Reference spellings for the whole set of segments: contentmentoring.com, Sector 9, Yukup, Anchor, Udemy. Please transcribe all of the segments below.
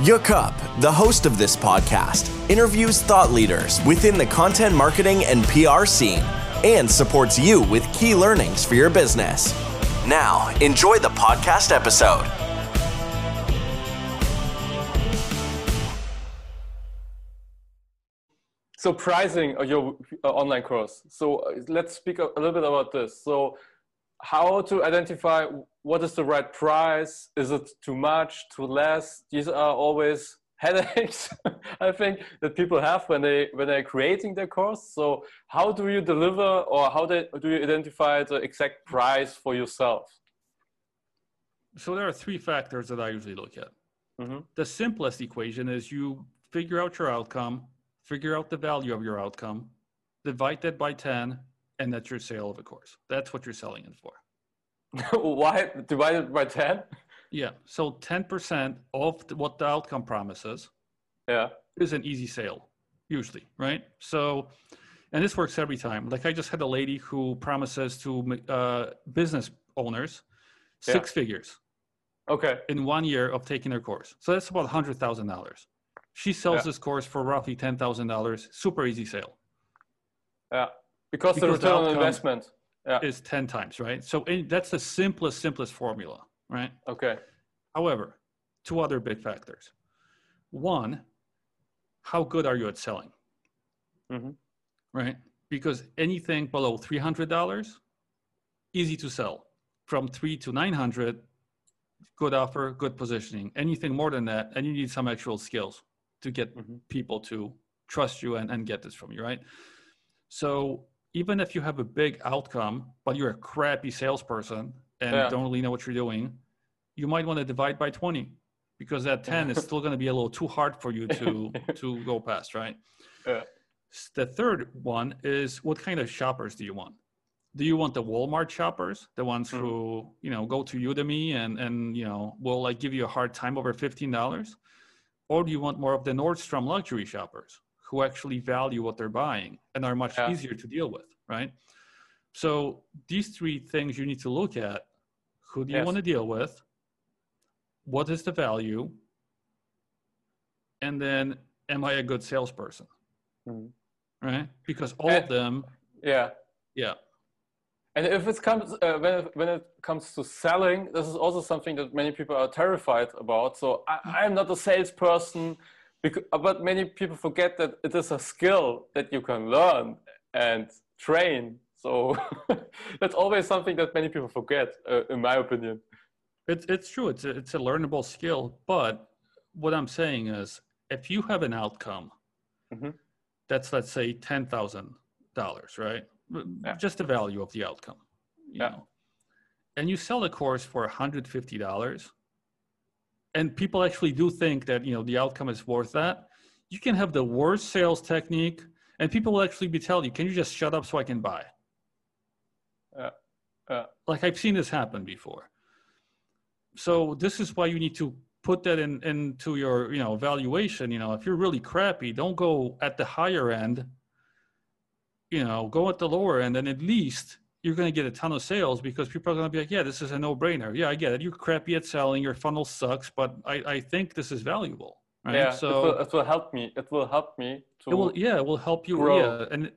Yukup, the host of this podcast, interviews thought leaders within the content marketing and PR scene and supports you with key learnings for your business. Now, enjoy the podcast episode. So pricing of your online course. So let's speak a little bit about this. So how to identify what is the right price? Is it too much, too less? These are always headaches, I think, that people have when they're creating their course. So how do you deliver, or do you identify the exact price for yourself? So there are three factors that I usually look at. Mm-hmm. The simplest equation is you figure out your outcome, figure out the value of your outcome, divide that by 10, and that's your sale of a course. That's what you're selling it for. Why divided by 10? Yeah. So 10% of what the outcome promises is an easy sale usually, right? So, and this works every time. Like I just had a lady who promises to business owners six figures in 1 year of taking their course. So that's about $100,000. She sells this course for roughly $10,000. Super easy sale. Yeah. Because the return on investment is 10 times, right? So that's the simplest formula, right? Okay. However, two other big factors. One, how good are you at selling? Mm-hmm. Right? Because anything below $300, easy to sell. From $300 to $900, good offer, good positioning. Anything more than that, and you need some actual skills to get people to trust you and get this from you, right? So even if you have a big outcome, but you're a crappy salesperson and don't really know what you're doing, you might want to divide by 20, because that 10 is still going to be a little too hard for you to go past, right? Yeah. The third one is, what kind of shoppers do you want? Do you want the Walmart shoppers, the ones who, go to Udemy and will like give you a hard time over $15? Or do you want more of the Nordstrom luxury shoppers, who actually value what they're buying and are much easier to deal with, right? So these three things you need to look at. Who do you want to deal with? What is the value? And then, am I a good salesperson? Mm-hmm. Right? Because all of them. Yeah. Yeah. And if it comes when it comes to selling, this is also something that many people are terrified about. So I'm not a salesperson. But many people forget that it is a skill that you can learn and train. So that's always something that many people forget, in my opinion. It's true. It's a learnable skill. But what I'm saying is, if you have an outcome that's, let's say, $10,000, right? Yeah. Just the value of the outcome. You know? And you sell the course for $150. And people actually do think that, the outcome is worth that. You can have the worst sales technique and people will actually be telling you, can you just shut up so I can buy? Like I've seen this happen before. So this is why you need to put that into your, valuation. If you're really crappy, don't go at the higher end, go at the lower end, and at least you're going to get a ton of sales, because people are going to be like, yeah, this is a no-brainer. Yeah, I get it. You're crappy at selling. Your funnel sucks, but I think this is valuable. Right? Yeah, so it will help me. It will help me to it will help you grow. Yeah, and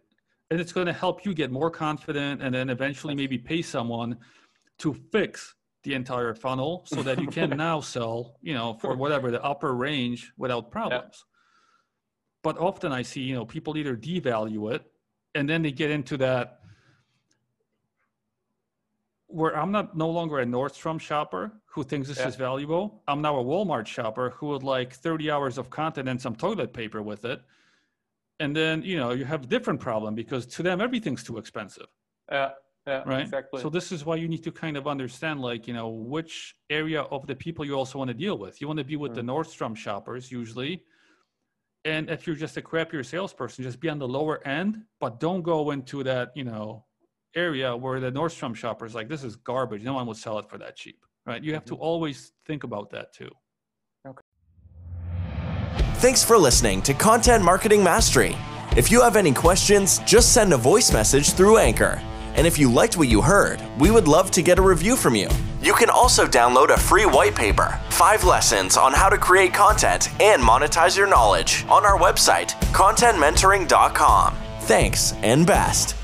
it's going to help you get more confident, and then eventually maybe pay someone to fix the entire funnel so that you can now sell, for whatever the upper range without problems. Yeah. But often I see, people either devalue it, and then they get into that, where I'm no longer a Nordstrom shopper who thinks this is valuable. I'm now a Walmart shopper who would like 30 hours of content and some toilet paper with it. And then, you have a different problem, because to them, everything's too expensive. Yeah, right? Exactly. So this is why you need to kind of understand, which area of the people you also want to deal with. You want to be with the Nordstrom shoppers usually, And if you're just a crappier salesperson, just be on the lower end, but don't go into that, you know, area where the Nordstrom shopper is like, this is garbage. No one will sell it for that cheap, right? You have to always think about that too. Okay. Thanks for listening to Content Marketing Mastery. If you have any questions, just send a voice message through Anchor. And if you liked what you heard, we would love to get a review from you. You can also download a free white paper, 5 lessons on how to create content and monetize your knowledge on our website, contentmentoring.com. Thanks and best.